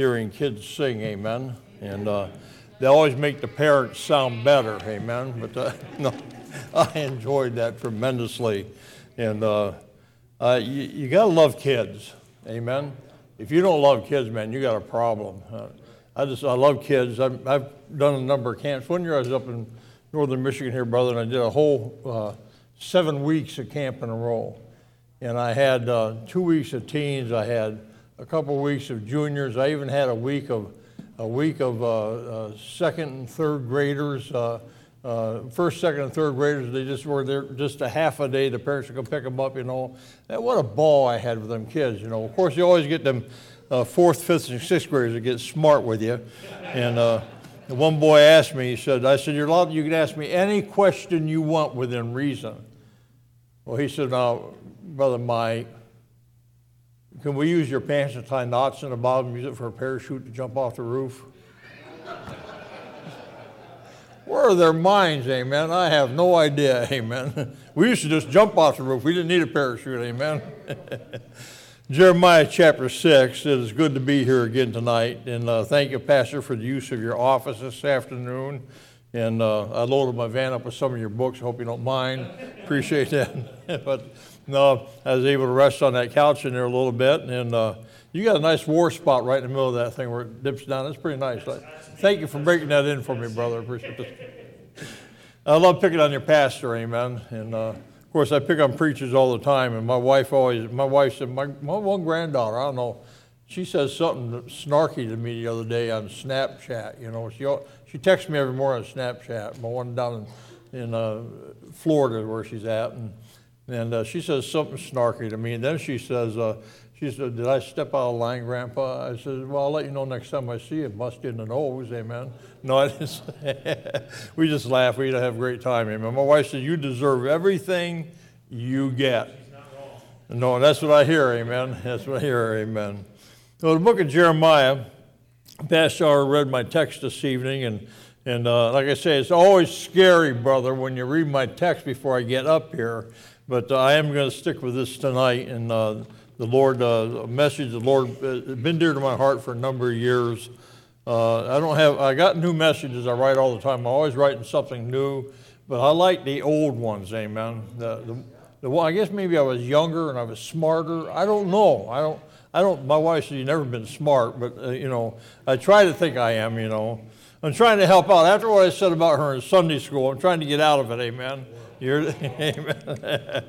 hearing kids sing, amen. And they always make the parents sound better, amen. But no, I enjoyed that tremendously. And you got to love kids, amen. If you don't love kids, man, you got a problem. I love kids. I've done a number of camps. One year I was up in northern Michigan here, brother, and I did a whole 7 weeks of camp in a row. And I had 2 weeks of teens. I had a couple weeks of juniors. I even had a week of second and third graders, first, second, and third graders. They just were there just a half a day. The parents would go pick them up, you know. And what a ball I had with them kids, you know. Of course, you always get them fourth, fifth, and sixth graders that get smart with you. And one boy asked me, I said, you're allowed, you can ask me any question you want within reason. Well, he said, now, Brother Mike, can we use your pants to tie knots in the bottom and use it for a parachute to jump off the roof? Where are their minds, amen? I have no idea, amen. We used to just jump off the roof. We didn't need a parachute, amen. Jeremiah chapter 6, it is good to be here again tonight. And thank you, Pastor, for the use of your office this afternoon. And I loaded my van up with some of your books. I hope you don't mind. Appreciate that. But no, I was able to rest on that couch in there a little bit. And you got a nice war spot right in the middle of that thing where it dips down. That's pretty nice. Thank you for breaking that in for me, brother. I appreciate this. I love picking on your pastor, amen. And of course, I pick on preachers all the time. And my wife said, my one granddaughter, I don't know, she says something snarky to me the other day on Snapchat. You know, she texts me every morning on Snapchat, my one down in Florida where she's at, and she says something snarky to me, and then she said, did I step out of line, Grandpa? I said, well, I'll let you know next time I see you, bust in the nose, amen. No, I just we just laugh, we have a great time, amen. My wife said, you deserve everything you get. She's not wrong. No, that's what I hear, amen. That's what I hear, amen. So the book of Jeremiah, Pastor I read my text this evening, and like I say, it's always scary, brother, when you read my text before I get up here. But I am going to stick with this tonight, and the Lord, a message the Lord been dear to my heart for a number of years. I got new messages I write all the time. I'm always writing something new, but I like the old ones. Amen. I guess maybe I was younger and I was smarter. I don't know. I don't. My wife says you've never been smart, but you know, I try to think I am. You know, I'm trying to help out. After what I said about her in Sunday school, I'm trying to get out of it. Amen. Amen.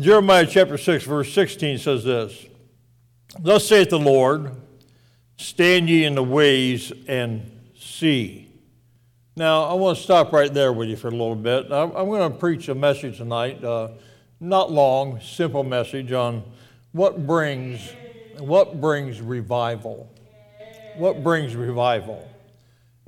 Jeremiah chapter 6, verse 16 says this: "Thus saith the Lord, stand ye in the ways and see." Now, I want to stop right there with you for a little bit. I'm going to preach a message tonight, not long, simple message on what brings revival? What brings revival?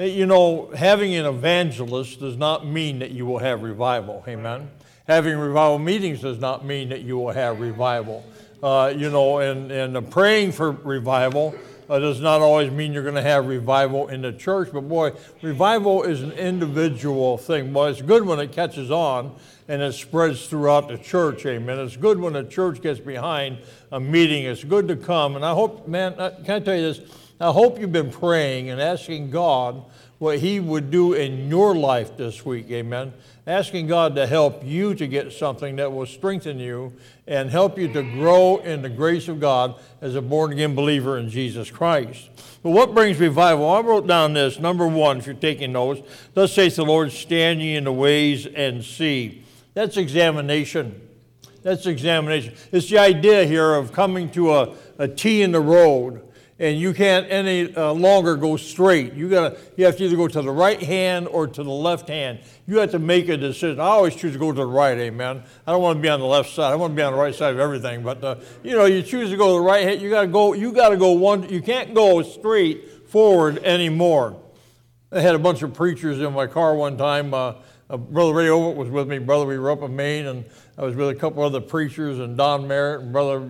You know, having an evangelist does not mean that you will have revival, amen? Having revival meetings does not mean that you will have revival. You know, and praying for revival does not always mean you're going to have revival in the church, but boy, revival is an individual thing. Boy, it's good when it catches on and it spreads throughout the church, amen. It's good when the church gets behind a meeting. It's good to come. And I hope, man, can I tell you this? I hope you've been praying and asking God what he would do in your life this week, amen. Asking God to help you to get something that will strengthen you and help you to grow in the grace of God as a born-again believer in Jesus Christ. But what brings revival? I wrote down this, number one, if you're taking notes. Thus saith the Lord, stand ye in the ways and see. That's examination. That's examination. It's the idea here of coming to a T in the road, and you can't any longer go straight. You have to either go to the right hand or to the left hand. You have to make a decision. I always choose to go to the right, amen. I don't want to be on the left side. I want to be on the right side of everything. But you know, you choose to go to the right hand. You got to go one. You can't go straight forward anymore. I had a bunch of preachers in my car one time. Brother Ray Ovett was with me. Brother, we were up in Maine, and I was with a couple other preachers, and Don Merritt, and brother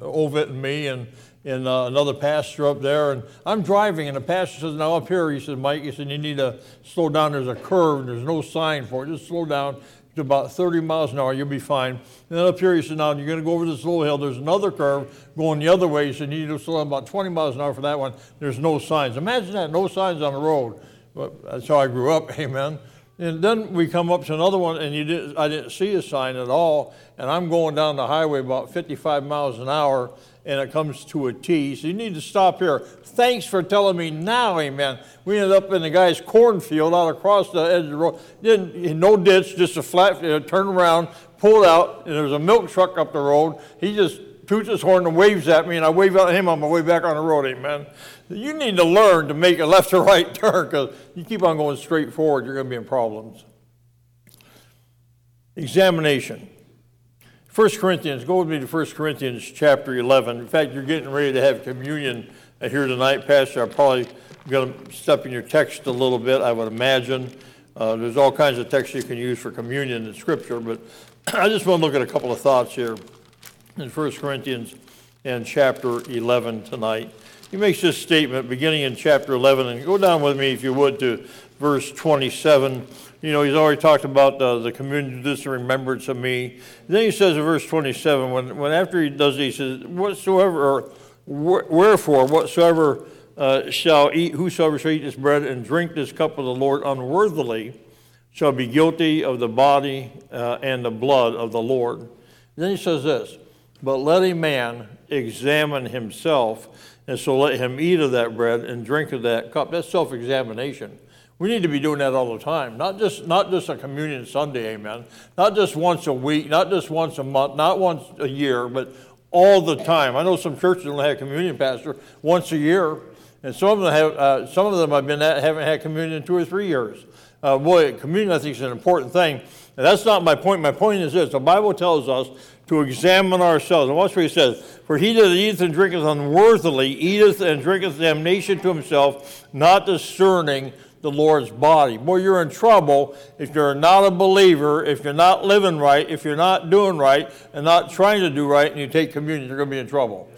Ovett, and me, and another pastor up there. And I'm driving, and the pastor says, now up here, he said, Mike, you need to slow down. There's a curve, and there's no sign for it. Just slow down. to about 30 miles an hour, you'll be fine. And then up here, he said, now you're going to go over this little hill. There's another curve going the other way. He said, you need to slow down about 20 miles an hour for that one. There's no signs. Imagine that, no signs on the road. But that's how I grew up, amen. And then we come up to another one, and I didn't see a sign at all. And I'm going down the highway about 55 miles an hour, and it comes to a T. So you need to stop here. Thanks for telling me now, amen. We ended up in the guy's cornfield out across the edge of the road. Then no ditch, just a flat, turned around, pulled out, and there was a milk truck up the road. He just toots his horn and waves at me, and I wave at him on my way back on the road, amen. You need to learn to make a left or right turn, because you keep on going straight forward, you're going to be in problems. Examination. 1 Corinthians, go with me to 1 Corinthians chapter 11. In fact, you're getting ready to have communion here tonight, Pastor. I'm probably going to step in your text a little bit, I would imagine. There's all kinds of texts you can use for communion in Scripture, but I just want to look at a couple of thoughts here in 1 Corinthians and chapter 11 tonight. He makes this statement beginning in chapter 11, and go down with me, if you would, to verse 27. You know, he's already talked about the communion, this remembrance of me. And then he says in verse 27, when after he does this, he says, whosoever shall eat this bread and drink this cup of the Lord unworthily shall be guilty of the body and the blood of the Lord. And then he says this, but let a man examine himself, and so let him eat of that bread and drink of that cup. That's self-examination. We need to be doing that all the time. Not just a communion Sunday, amen. Not just once a week, not just once a month, not once a year, but all the time. I know some churches don't have communion, Pastor, once a year. And some of them haven't had communion in 2 or 3 years. Communion, I think, is an important thing. And that's not my point. My point is this. The Bible tells us to examine ourselves. And watch what he says. For he that eateth and drinketh unworthily eateth and drinketh damnation to himself, not discerning the Lord's body. Boy, you're in trouble if you're not a believer, if you're not living right, if you're not doing right and not trying to do right and you take communion, you're going to be in trouble.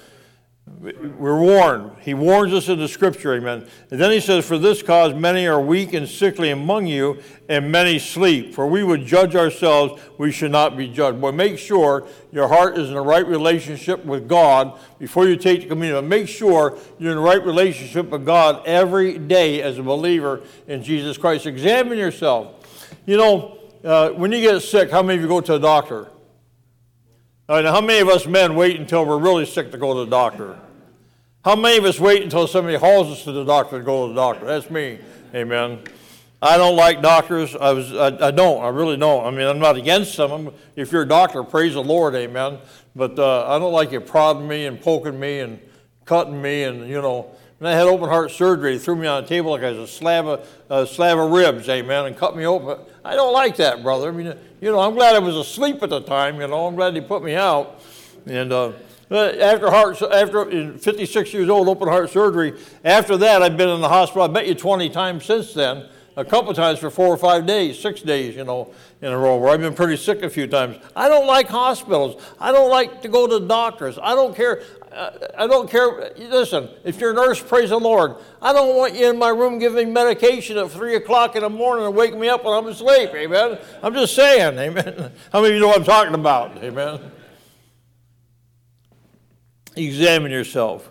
We're warned. He warns us in the Scripture, amen. And then he says, for this cause many are weak and sickly among you, and many sleep. For we would judge ourselves, we should not be judged. Boy, make sure your heart is in the right relationship with God before you take the communion. But make sure you're in the right relationship with God every day as a believer in Jesus Christ. Examine yourself. You know, when you get sick, how many of you go to a doctor? All right, now how many of us men wait until we're really sick to go to the doctor? How many of us wait until somebody hauls us to the doctor to go to the doctor? That's me, amen. I don't like doctors. I really don't. I mean, I'm not against them. If you're a doctor, praise the Lord, amen. But I don't like you prodding me and poking me and cutting me and, you know. When I had open heart surgery, they threw me on a table like I was a slab of ribs, amen, and cut me open. I don't like that, brother. I mean, you know, I'm glad I was asleep at the time, you know. I'm glad they put me out. And after 56 years old, open heart surgery, after that I've been in the hospital, I bet you 20 times since then, a couple times for 4 or 5 days, 6 days, you know, in a row, where I've been pretty sick a few times. I don't like hospitals. I don't like to go to doctors. I don't care. Listen, if you're a nurse, praise the Lord. I don't want you in my room giving medication at 3 o'clock in the morning and wake me up when I'm asleep, amen? I'm just saying, amen? How many of you know what I'm talking about, amen? Examine yourself.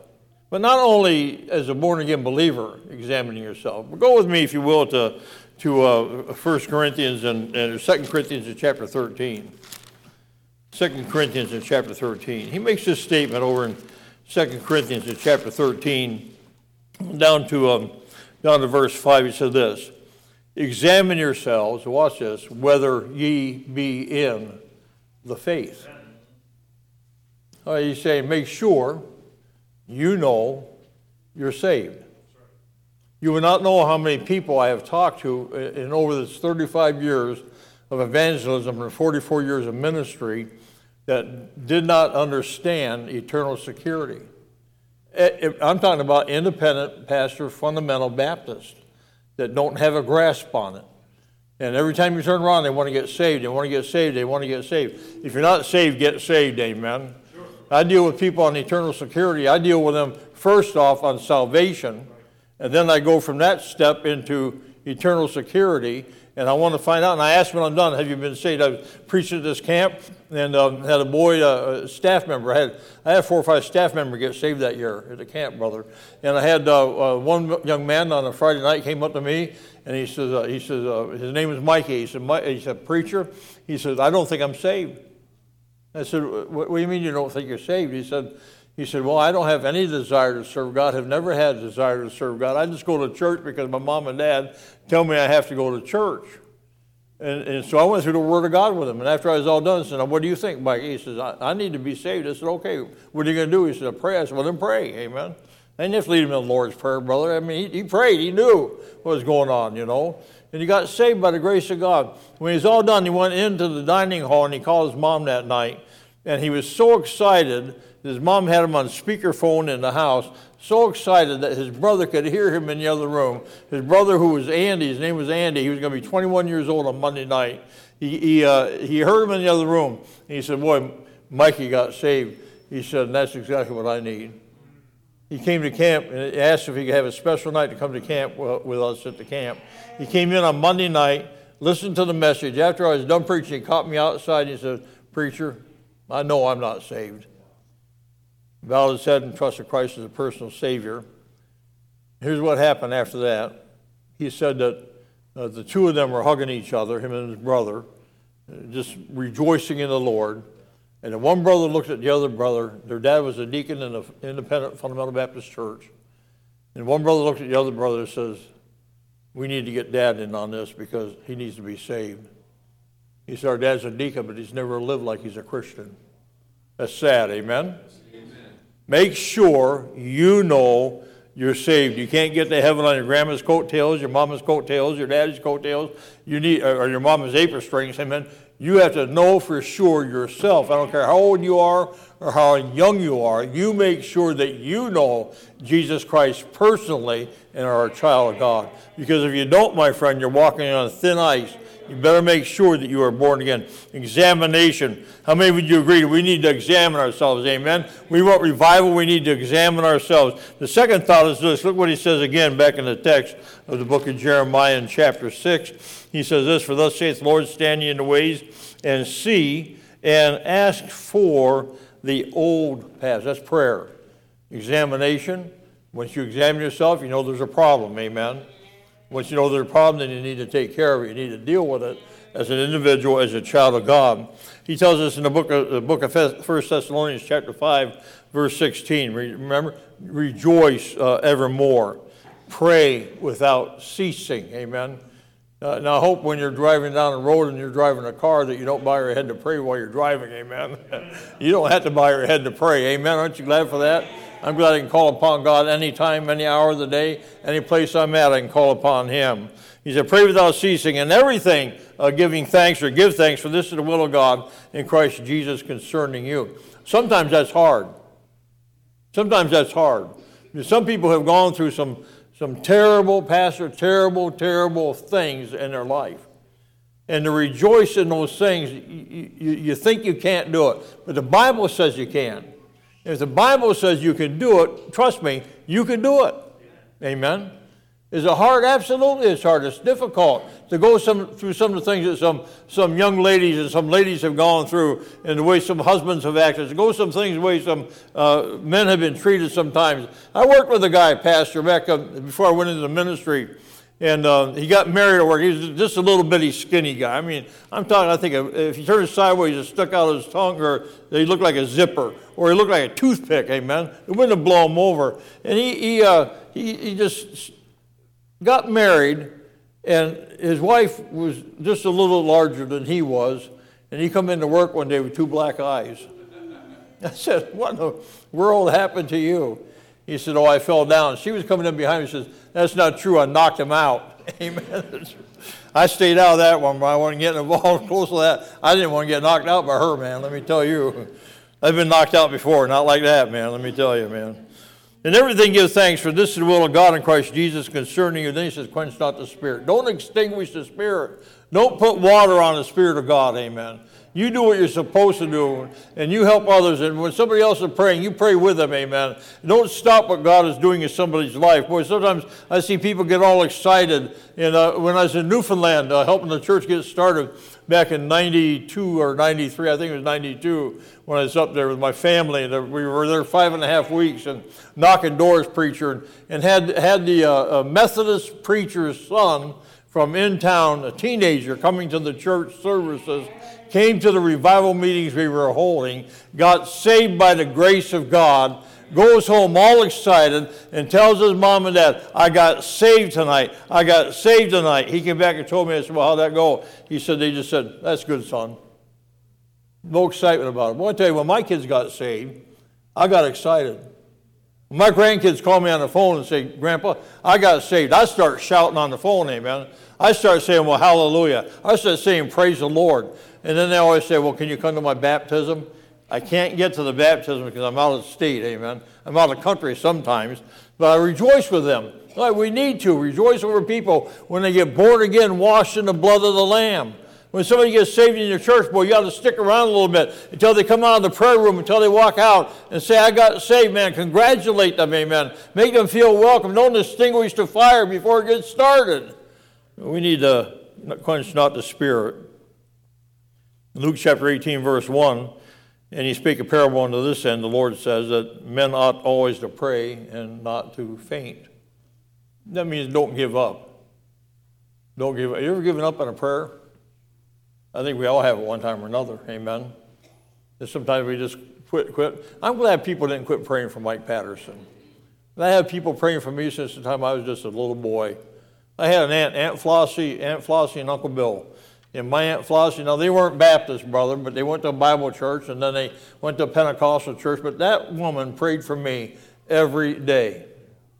But not only as a born-again believer examining yourself, but go with me, if you will, to 1 Corinthians and 2 Corinthians in chapter 13. 2 Corinthians in chapter 13. He makes this statement over in 2 Corinthians in chapter 13, down to verse 5. He said this, examine yourselves, watch this, whether ye be in the faith. He's saying, make sure you know you're saved. You will not know how many people I have talked to in over this 35 years of evangelism and 44 years of ministry that did not understand eternal security. I'm talking about independent pastor, fundamental Baptist that don't have a grasp on it. And every time you turn around, they want to get saved. They want to get saved. They want to get saved. If you're not saved, get saved. Amen. Sure. I deal with people on eternal security. I deal with them first off on salvation. And then I go from that step into eternal security. And I wanted to find out, and I asked when I'm done, have you been saved? I was preaching at this camp, and had a boy, a staff member. I had 4 or 5 staff members get saved that year at the camp, brother. And I had one young man on a Friday night came up to me, and he says, his name is Mikey. He said, preacher. He says, I don't think I'm saved. I said, what do you mean you don't think you're saved? He said, well, I don't have any desire to serve God, have never had a desire to serve God. I just go to church because my mom and dad tell me I have to go to church. And so I went through the Word of God with him. And after I was all done, I said, now, what do you think, Mike? He says, I need to be saved. I said, okay, what are you going to do? He said, pray. I said, well, then pray, amen. I didn't have to lead him in the Lord's Prayer, brother. I mean, he prayed. He knew what was going on, you know. And he got saved by the grace of God. When he was all done, he went into the dining hall, and he called his mom that night. And he was so excited. His mom had him on speakerphone in the house, so excited that his brother could hear him in the other room. His brother, who was Andy, his name was Andy. He was going to be 21 years old on Monday night. He heard him in the other room. And he said, boy, Mikey got saved. He said, and that's exactly what I need. He came to camp and asked if he could have a special night to come to camp with us at the camp. He came in on Monday night, listened to the message. After I was done preaching, he caught me outside and he said, preacher, I know I'm not saved. Bowed his head and trusted Christ as a personal Savior. Here's what happened after that. He said that the two of them were hugging each other, him and his brother, just rejoicing in the Lord. And the one brother looked at the other brother. Their dad was a deacon in an independent fundamental Baptist church. And one brother looked at the other brother and says, we need to get Dad in on this because he needs to be saved. He said, our dad's a deacon, but he's never lived like he's a Christian. That's sad, amen? Make sure you know you're saved. You can't get to heaven on your grandma's coattails, your mama's coattails, your daddy's coattails, or your mama's apron strings. Amen. You have to know for sure yourself. I don't care how old you are or how young you are. You make sure that you know Jesus Christ personally and are a child of God. Because if you don't, my friend, you're walking on thin ice. You better make sure that you are born again. Examination. How many would you agree that we need to examine ourselves? Amen. We want revival. We need to examine ourselves. The second thought is this. Look what he says again back in the text of the book of Jeremiah in chapter 6. He says this, for thus saith the Lord, stand ye in the ways and see and ask for the old paths. That's prayer. Examination. Once you examine yourself, you know there's a problem. Amen. Once you know there's a problem, then you need to take care of it. You need to deal with it as an individual, as a child of God. He tells us in the book of 1 Thessalonians chapter 5, verse 16, remember, rejoice evermore. Pray without ceasing. Amen. Now, I hope when you're driving down the road and you're driving a car that you don't bow your head to pray while you're driving. Amen. You don't have to bow your head to pray. Amen. Aren't you glad for that? I'm glad I can call upon God any time, any hour of the day, any place I'm at, I can call upon him. He said, pray without ceasing, and everything giving thanks or give thanks, for this is the will of God in Christ Jesus concerning you. Sometimes that's hard. Sometimes that's hard. Some people have gone through some terrible, pastor, terrible things in their life. And to rejoice in those things, you think you can't do it, but the Bible says you can. If the Bible says you can do it, trust me, you can do it. Amen. Is it hard? Absolutely it's hard. It's difficult to go through some of the things that some young ladies and some ladies have gone through, and the way some husbands have acted, to go some things the way some men have been treated sometimes. I worked with a guy, pastor, back before I went into the ministry. And he got married at work. He was just a little bitty skinny guy. I mean, I'm talking, I think if he turned sideways, it stuck out his tongue, or he looked like a zipper, or he looked like a toothpick, amen. It wouldn't have blown him over. And he just got married, and his wife was just a little larger than he was, and he come into work one day with 2 black eyes. I said, what in the world happened to you? He said, oh, I fell down. She was coming in behind me and says, that's not true. I knocked him out. Amen. I stayed out of that one, but I wasn't getting involved close to that. I didn't want to get knocked out by her, man, let me tell you. I've been knocked out before, not like that, man, let me tell you, man. And everything give thanks, for this is the will of God in Christ Jesus concerning you. Then he says, quench not the Spirit. Don't extinguish the Spirit. Don't put water on the Spirit of God, amen. You do what you're supposed to do, and you help others. And when somebody else is praying, you pray with them, amen. Don't stop what God is doing in somebody's life. Boy, sometimes I see people get all excited. And when I was in Newfoundland, helping the church get started back in 92 or 93, I think it was 92, when I was up there with my family. And we were there 5.5 weeks and knocking doors preacher, and had the Methodist preacher's son from in town, a teenager, coming to the church services, came to the revival meetings we were holding, got saved by the grace of God, goes home all excited and tells his mom and dad, I got saved tonight. I got saved tonight. He came back and told me, I said, well, how'd that go? He said, they just said, that's good, son. No excitement about it. Well, I tell you, when my kids got saved, I got excited. When my grandkids call me on the phone and say, Grandpa, I got saved, I start shouting on the phone, amen. I start saying, well, hallelujah. I start saying, praise the Lord. And then they always say, well, can you come to my baptism? I can't get to the baptism because I'm out of state, amen. I'm out of country sometimes, but I rejoice with them. Like we need to rejoice over people when they get born again, washed in the blood of the Lamb. When somebody gets saved in your church, boy, you got to stick around a little bit until they come out of the prayer room, until they walk out and say, I got saved, man. Congratulate them, amen. Make them feel welcome. Don't extinguish the fire before it gets started. We need to quench not the spirit. Luke chapter 18, verse 1, and he spake a parable unto this end, the Lord says that men ought always to pray and not to faint. That means don't give up. Don't give up. You ever given up on a prayer? I think we all have at one time or another, amen. And sometimes we just quit. I'm glad people didn't quit praying for Mike Patterson. And I have people praying for me since the time I was just a little boy. I had an aunt, Aunt Flossie and Uncle Bill. And my Aunt Flossie, now they weren't Baptist, brother, but they went to a Bible church, and then they went to a Pentecostal church. But that woman prayed for me every day,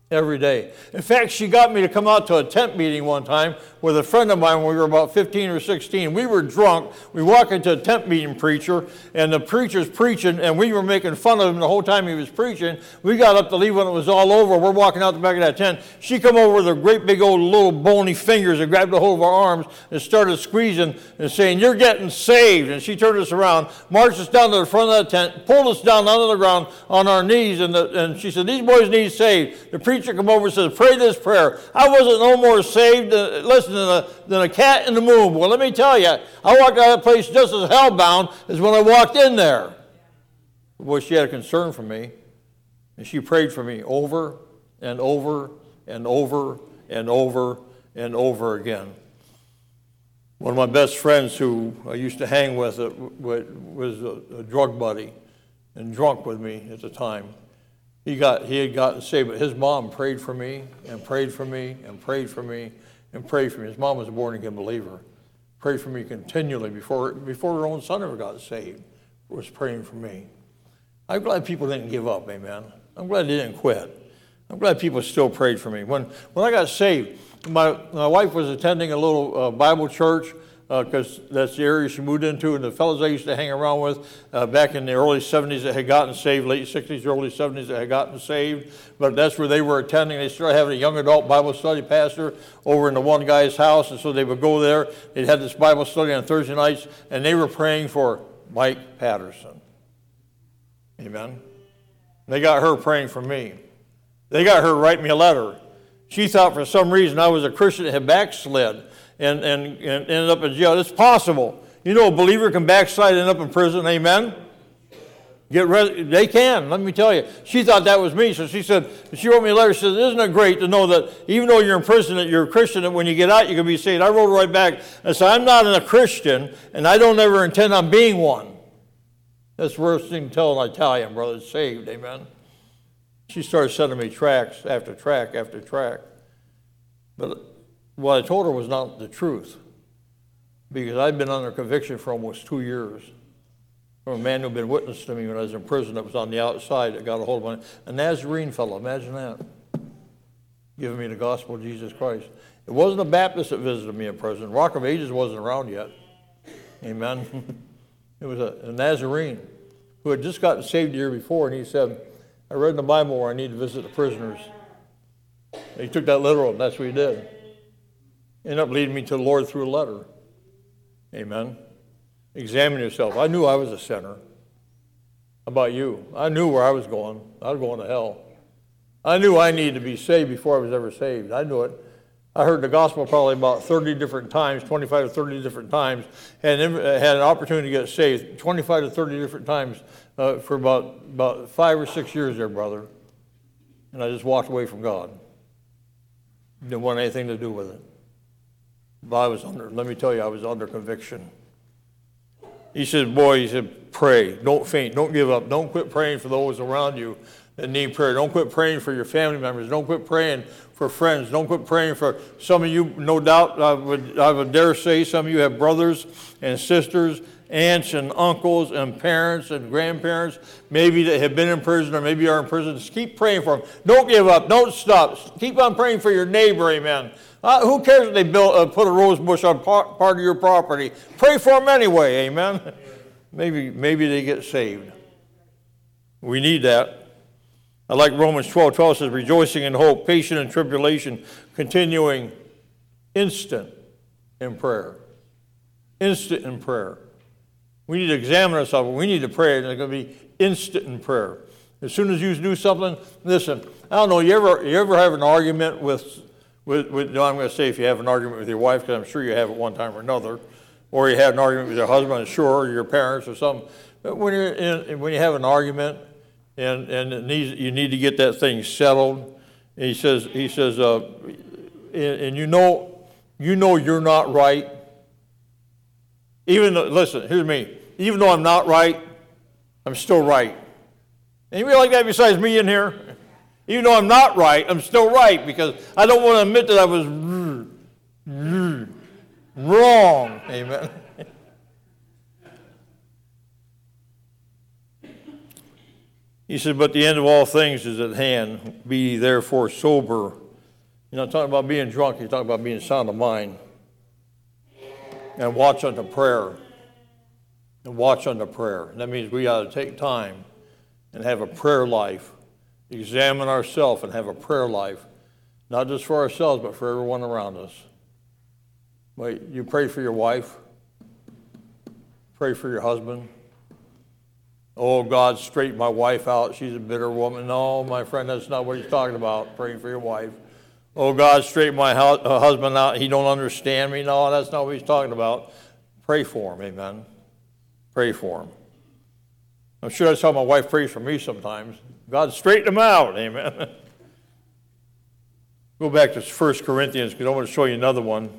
every day. In fact, she got me to come out to a tent meeting one time with a friend of mine when we were about 15 or 16. We were drunk. We walked into a tent meeting preacher, and the preacher's preaching, and we were making fun of him the whole time he was preaching. We got up to leave when it was all over. We're walking out the back of that tent. She come over with her great big old little bony fingers and grabbed a hold of our arms and started squeezing and saying, you're getting saved. And she turned us around, marched us down to the front of the tent, pulled us down onto the ground on our knees, and she said, these boys need saved. The preacher come over and says, pray this prayer. I wasn't no more saved, listen, than a cat in the moon. Well, let me tell you, I walked out of that place just as hellbound as when I walked in there. Well, she had a concern for me, and she prayed for me over and over and over and over and over again. One of my best friends who I used to hang with was a drug buddy and drunk with me at the time. He had gotten saved, but his mom prayed for me and prayed for me and prayed for me. And prayed for me. His mom was a born-again believer. Prayed for me continually before her own son ever got saved, was praying for me. I'm glad people didn't give up, amen. I'm glad they didn't quit. I'm glad people still prayed for me. When I got saved, my wife was attending a little Bible church because that's the area she moved into, and the fellows I used to hang around with back in the early 70s that had gotten saved, late 60s, early 70s that had gotten saved, but that's where they were attending. They started having a young adult Bible study pastor over in the one guy's house, and so they would go there. They'd had this Bible study on Thursday nights, and they were praying for Mike Patterson. Amen. They got her praying for me. They got her to write me a letter. She thought for some reason I was a Christian that had backslid. And ended up in jail. It's possible. You know, a believer can backslide and end up in prison. Amen? They can, let me tell you. She thought that was me. So she wrote me a letter. She said, isn't it great to know that even though you're in prison, that you're a Christian, that when you get out, you can be saved. I wrote right back. I said, I'm not a Christian, and I don't ever intend on being one. That's the worst thing to tell an Italian brother that's saved. Amen? She started sending me tracts after tract after tract. But what I told her was not the truth, because I'd been under conviction for almost 2 years from a man who had been witness to me when I was in prison that was on the outside that got a hold of me. A Nazarene fellow, imagine that, giving me the gospel of Jesus Christ. It wasn't a Baptist that visited me in prison. Rock of Ages wasn't around yet. Amen. It was a Nazarene who had just gotten saved the year before, and he said, I read in the Bible where I need to visit the prisoners. And he took that literal, and that's what he did. Ended up leading me to the Lord through a letter. Amen. Examine yourself. I knew I was a sinner. How about you? I knew where I was going. I was going to hell. I knew I needed to be saved before I was ever saved. I knew it. I heard the gospel probably about 30 different times, 25 to 30 different times, and had an opportunity to get saved 25 to 30 different times for about 5 or 6 years there, brother. And I just walked away from God. Didn't want anything to do with it. But I was under, let me tell you, I was under conviction. He said, boy, he said, pray. Don't faint. Don't give up. Don't quit praying for those around you that need prayer. Don't quit praying for your family members. Don't quit praying for friends. Don't quit praying for some of you, no doubt, I would dare say some of you have brothers and sisters, aunts and uncles and parents and grandparents, maybe that have been in prison or maybe are in prison. Just keep praying for them. Don't give up. Don't stop. Keep on praying for your neighbor, amen. Who cares if they put a rose bush on part of your property? Pray for them anyway, amen. Maybe they get saved. We need that. I like Romans 12:12 says, rejoicing in hope, patient in tribulation, continuing instant in prayer. Instant in prayer. We need to examine ourselves. We need to pray, and it's going to be instant in prayer. As soon as you do something, listen, I don't know, you ever have an argument with no, I'm going to say if you have an argument with your wife, because I'm sure you have at one time or another, or you have an argument with your husband, sure, or your parents or something. But when you have an argument, and it needs, you need to get that thing settled. And he says, and you know you're not right. Even though, listen, hear me. Even though I'm not right, I'm still right. Anybody like that besides me in here? Even though I'm not right, I'm still right because I don't want to admit that I was wrong. Amen. He said, but the end of all things is at hand. Be therefore sober. You're not talking about being drunk. He's talking about being sound of mind. And watch unto prayer. And watch unto prayer. That means we ought to take time and have a prayer life. Examine ourselves and have a prayer life. Not just for ourselves, but for everyone around us. Wait, you pray for your wife. Pray for your husband. Oh, God, straighten my wife out. She's a bitter woman. No, my friend, that's not what he's talking about, praying for your wife. Oh, God, straighten my husband out. He don't understand me. No, that's not what he's talking about. Pray for him, amen. Pray for him. I'm sure that's how my wife prays for me sometimes. God, straighten him out, amen. Go back to 1 Corinthians because I want to show you another one.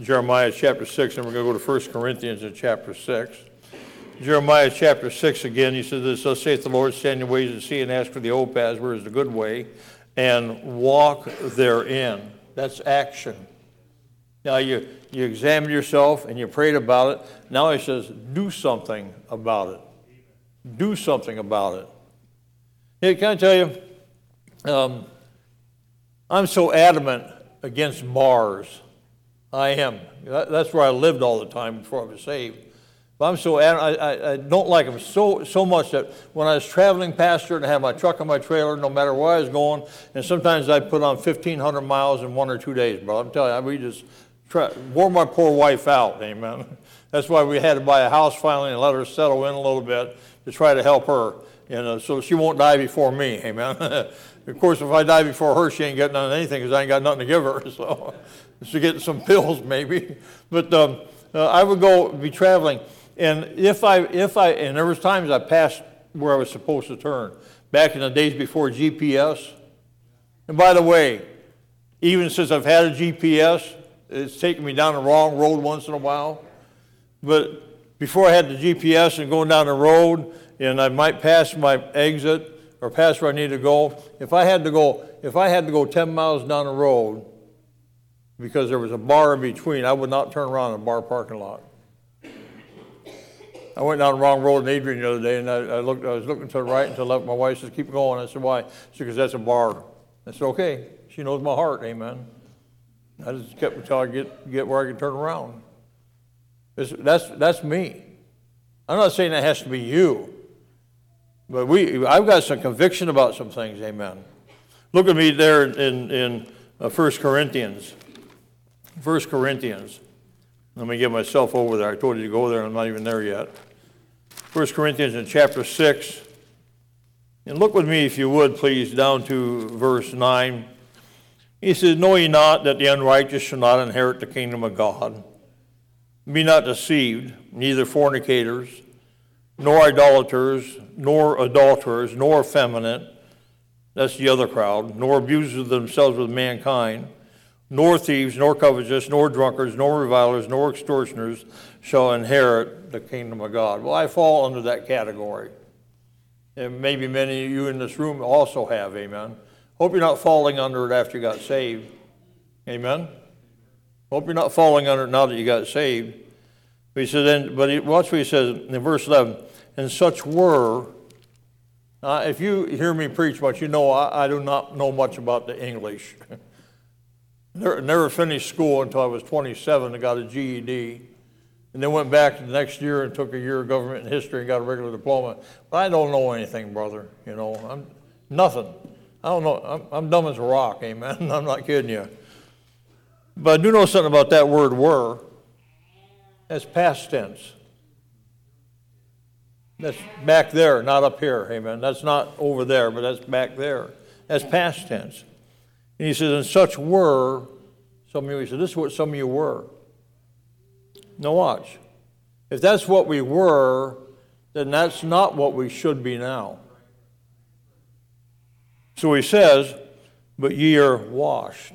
Jeremiah chapter 6, and we're going to go to 1 Corinthians in chapter 6. Jeremiah chapter 6 again, he says this, thus saith the Lord, stand in ways and see and ask for the old paths, where is the good way, and walk therein. That's action. Now you examine yourself and you prayed about it. Now he says, do something about it. Do something about it. Hey, can I tell you, I'm so adamant against bars. I am. That's where I lived all the time before I was saved. But I'm so adamant, I don't like them so much that when I was traveling pastor and I had my truck and my trailer, no matter where I was going, and sometimes I put on 1,500 miles in 1 or 2 days, bro. I'm telling you, we just wore my poor wife out, amen. That's why we had to buy a house finally and let her settle in a little bit to try to help her, you know, so she won't die before me, amen. Of course, if I die before her, she ain't getting on anything because I ain't got nothing to give her, so she's getting some pills maybe. But I would be traveling. And and there was times I passed where I was supposed to turn, back in the days before GPS. And by the way, even since I've had a GPS, it's taken me down the wrong road once in a while. But before I had the GPS and going down the road, and I might pass my exit or pass where I need to go, if I had to go 10 miles down the road because there was a bar in between, I would not turn around in a bar parking lot. I went down the wrong road in Adrian the other day, and I was looking to the right and to the left. My wife says, keep going. I said, why? She said, because that's a bar. I said, okay. She knows my heart, amen. I just kept until I get where I could turn around. That's me. I'm not saying that has to be you. But I've got some conviction about some things, amen. Look at me there in 1 Corinthians. 1 Corinthians. Let me get myself over there. I told you to go there, and I'm not even there yet. 1 Corinthians in chapter 6. And look with me, if you would, please, down to verse 9. He says, "Know ye not that the unrighteous shall not inherit the kingdom of God? Be not deceived, neither fornicators, nor idolaters, nor adulterers, nor effeminate," that's the other crowd, "nor abusers of themselves with mankind, nor thieves, nor covetous, nor drunkards, nor revilers, nor extortioners shall inherit the kingdom of God." Well, I fall under that category. And maybe many of you in this room also have, amen. Hope you're not falling under it after you got saved, amen. Hope you're not falling under it now that you got saved. But he said, watch what he says in verse 11, "And such were," if you hear me preach much, you know I do not know much about the English. Never finished school until I was 27 and got a GED. And then went back the next year and took a year of government and history and got a regular diploma. But I don't know anything, brother. You know, I'm nothing. I don't know. I'm dumb as a rock, amen. I'm not kidding you. But I do know something about that word "were." That's past tense. That's back there, not up here, amen. That's not over there, but that's back there. That's past tense. And he says, "And such were some of you." He said, "This is what some of you were." Now watch. If that's what we were, then that's not what we should be now. So he says, "But ye are washed."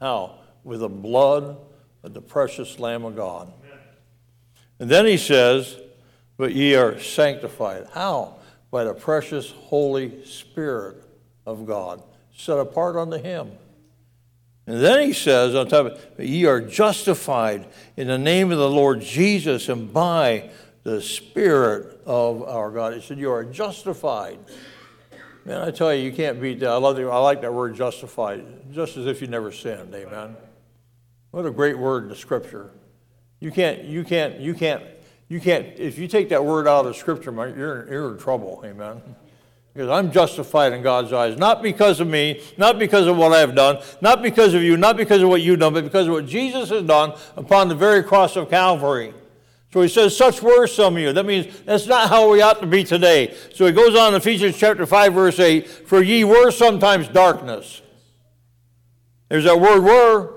How? With the blood of the precious Lamb of God. Amen. And then he says, "But ye are sanctified." How? By the precious Holy Spirit of God, set apart unto him. And then he says on top of it, "Ye are justified in the name of the Lord Jesus and by the Spirit of our God." He said, "You are justified." Man, I tell you, you can't beat that. I like that word "justified," just as if you never sinned, amen. What a great word in the Scripture. You can't, if you take that word out of the Scripture, you're in trouble, amen. Because I'm justified in God's eyes, not because of me, not because of what I have done, not because of you, not because of what you've done, but because of what Jesus has done upon the very cross of Calvary. So he says, "Such were some of you." That means that's not how we ought to be today. So he goes on in Ephesians chapter 5, verse 8, "For ye were sometimes darkness." There's that word "were."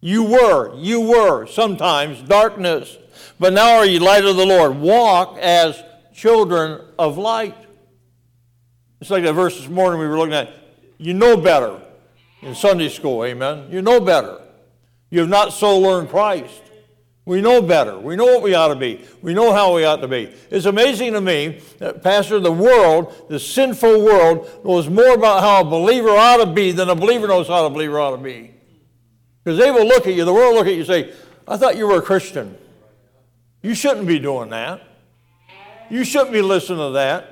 You were sometimes darkness. "But now are ye light of the Lord. Walk as children of light." It's like that verse this morning we were looking at. You know better in Sunday school, amen. You know better. You have not so learned Christ. We know better. We know what we ought to be. We know how we ought to be. It's amazing to me that, Pastor, the world, the sinful world, knows more about how a believer ought to be than a believer knows how a believer ought to be. Because they will look at you, the world will look at you and say, "I thought you were a Christian. You shouldn't be doing that. You shouldn't be listening to that.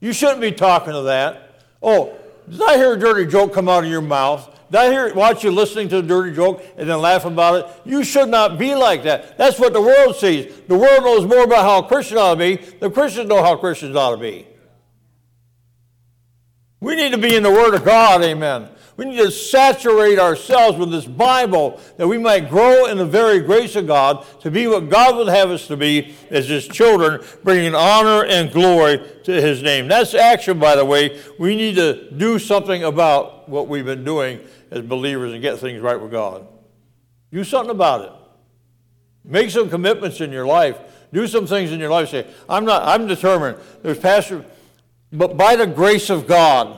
You shouldn't be talking to that. Oh, did I hear a dirty joke come out of your mouth? Did I hear, watch you listening to a dirty joke and then laugh about it? You should not be like that." That's what the world sees. The world knows more about how a Christian ought to be than Christians know how Christians ought to be. We need to be in the Word of God, amen. We need to saturate ourselves with this Bible that we might grow in the very grace of God to be what God would have us to be as His children, bringing honor and glory to His name. That's action, by the way. We need to do something about what we've been doing as believers and get things right with God. Do something about it. Make some commitments in your life. Do some things in your life. Say, I'm determined. There's Pastor... But by the grace of God,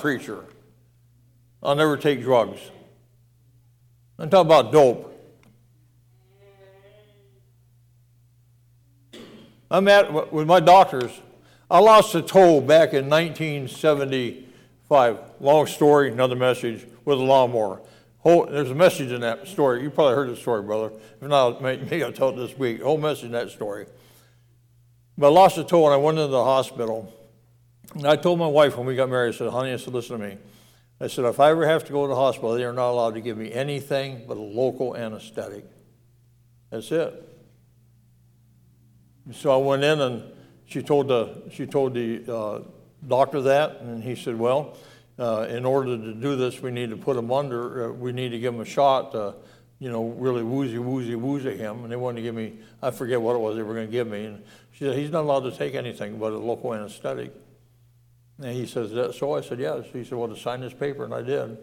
preacher, I'll never take drugs. I'm talking about dope. I'm at with my doctors. I lost a toe back in 1975. Long story, another message, with a lawnmower. There's a message in that story. You probably heard the story, brother. If not, maybe I'll tell it this week. A whole message in that story. But I lost a toe and I went into the hospital. And I told my wife when we got married, I said, "Honey," I said, "listen to me." I said, "If I ever have to go to the hospital, they are not allowed to give me anything but a local anesthetic. That's it." And so I went in and she told the doctor that, and he said, "Well, in order to do this, we need to put him under. We need to give him a shot you know, really woozy him, and they wanted to give me, I forget what it was they were going to give me, and she said, he's not allowed to take anything but a local anesthetic. And he says, that so? I said, yes. He said, well, to sign this paper, and I did.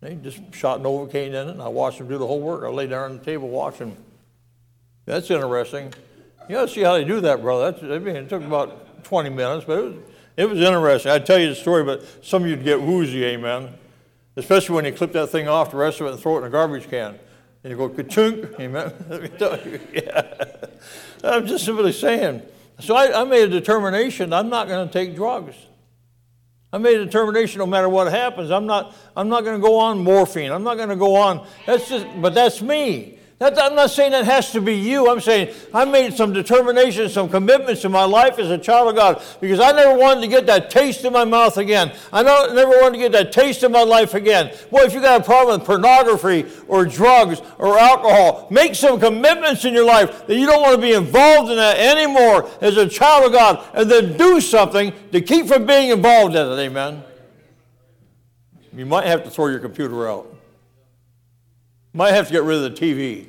And he just shot Novocaine in it, and I watched him do the whole work. I lay down on the table watching. That's interesting. You got to see how they do that, brother. It took about 20 minutes, but it was interesting. I'd tell you the story, but some of you'd get woozy, amen, especially when you clip that thing off, the rest of it, and throw it in a garbage can. And you go, ka-chunk, amen. Let me tell you, yeah. I'm just simply saying. So I made a determination I'm not going to take drugs. I made a determination no matter what happens. I'm not going to go on morphine. I'm not going to go on. But that's me. I'm not saying that has to be you. I'm saying I made some determinations, some commitments in my life as a child of God, because I never wanted to get that taste in my mouth again. I never wanted to get that taste in my life again. Boy, if you got a problem with pornography or drugs or alcohol, make some commitments in your life that you don't want to be involved in that anymore as a child of God, and then do something to keep from being involved in it, amen? You might have to throw your computer out. Might have to get rid of the TV.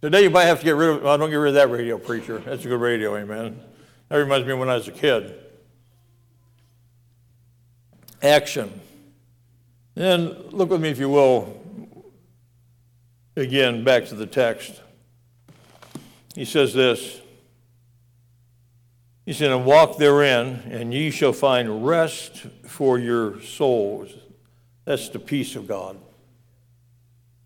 Today you might have to get rid of, well, don't get rid of that radio, preacher. That's a good radio, amen. That reminds me of when I was a kid. Action. And look with me, if you will, again, back to the text. He says this. He said, and walk therein, and ye shall find rest for your souls. That's the peace of God.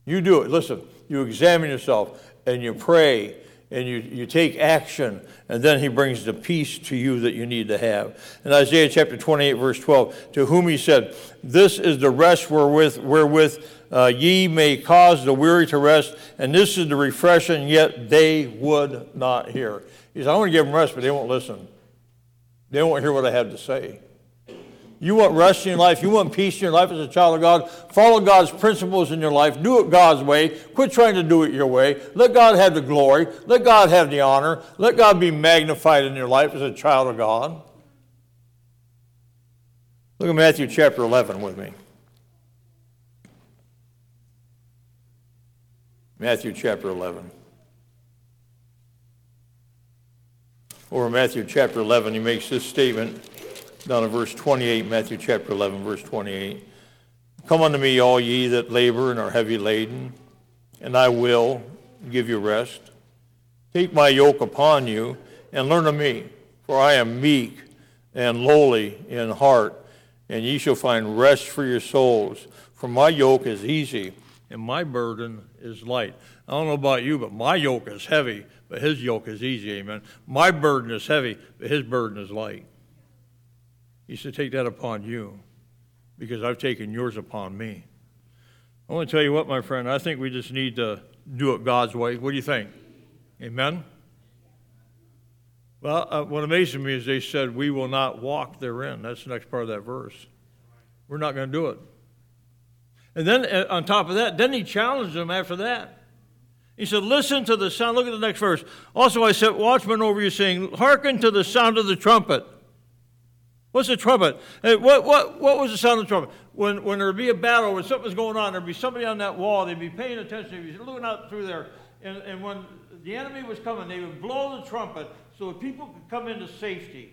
You do it. Listen, you examine yourself, and you pray, and you take action, and then he brings the peace to you that you need to have. In Isaiah chapter 28, verse 12, to whom he said, this is the rest wherewith ye may cause the weary to rest, and this is the refreshing, yet they would not hear. He said, I want to give them rest, but they won't listen. They won't hear what I have to say. You want rest in your life. You want peace in your life as a child of God. Follow God's principles in your life. Do it God's way. Quit trying to do it your way. Let God have the glory. Let God have the honor. Let God be magnified in your life as a child of God. Look at Matthew chapter 11 with me. Matthew chapter 11. Over Matthew chapter 11, he makes this statement. Down to verse 28, Matthew chapter 11, verse 28. Come unto me, all ye that labor and are heavy laden, and I will give you rest. Take my yoke upon you, and learn of me, for I am meek and lowly in heart, and ye shall find rest for your souls. For my yoke is easy, and my burden is light. I don't know about you, but my yoke is heavy, but his yoke is easy, amen. My burden is heavy, but his burden is light. He said, take that upon you, because I've taken yours upon me. I want to tell you what, my friend, I think we just need to do it God's way. What do you think? Amen? Well, what amazes me is they said, we will not walk therein. That's the next part of that verse. We're not going to do it. And then on top of that, then he challenged them after that. He said, listen to the sound. Look at the next verse. Also I set watchmen over you, saying, hearken to the sound of the trumpet. What's the trumpet? What was the sound of the trumpet? When there would be a battle, when something was going on, there would be somebody on that wall. They'd be paying attention. They'd be looking out through there. And when the enemy was coming, they would blow the trumpet so that people could come into safety.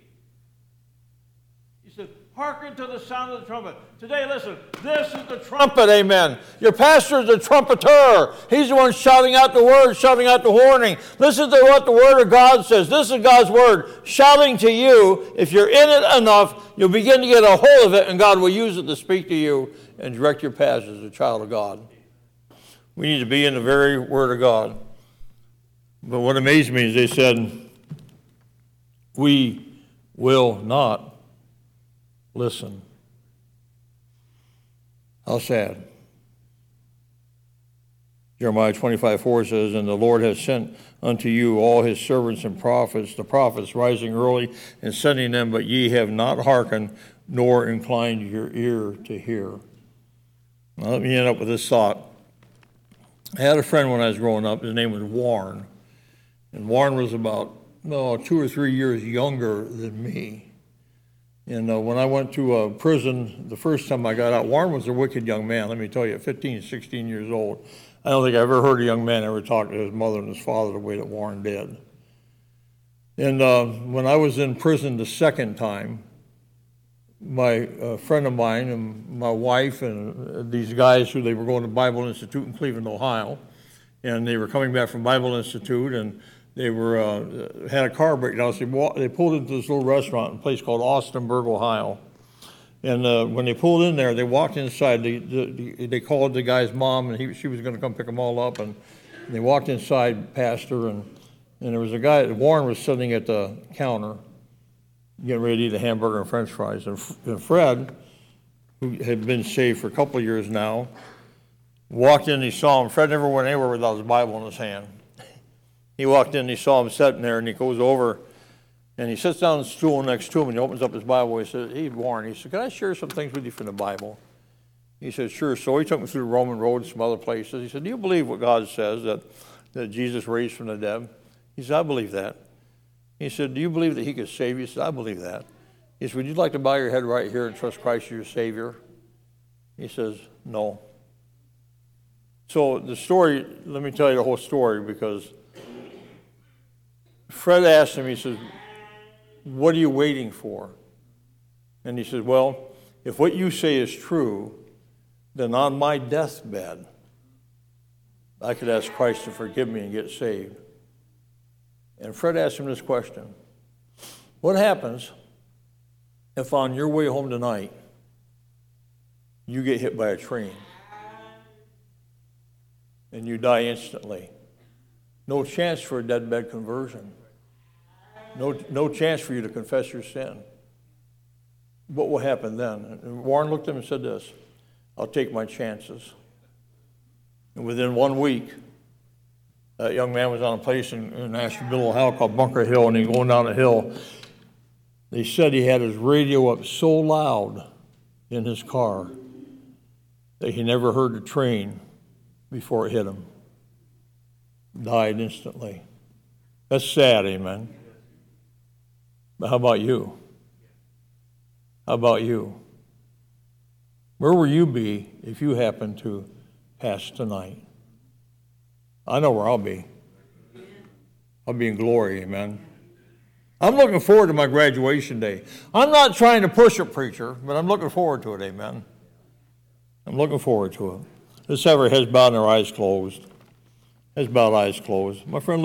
He said, hearken to the sound of the trumpet. Today, listen, this is the trumpet, amen. Your pastor is the trumpeter. He's the one shouting out the word, shouting out the warning. Listen to what the word of God says. This is God's word shouting to you. If you're in it enough, you'll begin to get a hold of it, and God will use it to speak to you and direct your paths as a child of God. We need to be in the very word of God. But what amazed me is they said, we will not listen. How sad. Jeremiah 25:4 says, and the Lord has sent unto you all his servants and prophets, the prophets rising early and sending them, but ye have not hearkened nor inclined your ear to hear. Now, let me end up with this thought. I had a friend when I was growing up. His name was Warren. And Warren was about 2 or 3 years younger than me. And when I went to prison the first time I got out, Warren was a wicked young man, let me tell you, 15, 16 years old. I don't think I ever heard a young man ever talk to his mother and his father the way that Warren did. And when I was in prison the second time, my friend of mine and my wife and these guys who they were going to Bible Institute in Cleveland, Ohio, and they were coming back from Bible Institute, and they were had a car breakdown. So they pulled into this little restaurant in a place called Austinburg, Ohio. And when they pulled in there, they walked inside. They called the guy's mom, and she was going to come pick them all up. And they walked inside past her, and there was a guy. Warren was sitting at the counter, getting ready to eat a hamburger and French fries. And Fred, who had been saved for a couple of years now, walked in. And he saw him. Fred never went anywhere without his Bible in his hand. He walked in, he saw him sitting there, and he goes over, and he sits down on the stool next to him, and he opens up his Bible. He says, "Hey, Warren," he said, "can I share some things with you from the Bible?" He said, "Sure." So he took me through the Roman road and some other places. He said, "Do you believe what God says, that Jesus raised from the dead?" He said, "I believe that." He said, "Do you believe that he could save you?" He said, "I believe that." He said, "Would you like to bow your head right here and trust Christ as your Savior?" He says, "No." So the story, let me tell you the whole story, because Fred asked him, he says, "What are you waiting for?" And he says, "Well, if what you say is true, then on my deathbed, I could ask Christ to forgive me and get saved." And Fred asked him this question: what happens if on your way home tonight, you get hit by a train and you die instantly? No chance for a deathbed conversion. No chance for you to confess your sin. What will happen then? And Warren looked at him and said this: "I'll take my chances." And within 1 week, that young man was on a place in Nashville, Ohio, called Bunker Hill, and he was going down a hill. They said he had his radio up so loud in his car that he never heard the train before it hit him. Died instantly. That's sad, amen. But how about you? How about you? Where will you be if you happen to pass tonight? I know where I'll be. I'll be in glory, amen. I'm looking forward to my graduation day. I'm not trying to push a preacher, but I'm looking forward to it, amen. I'm looking forward to it. Let's have our heads bowed and our eyes closed. Heads bowed, eyes closed. My friend.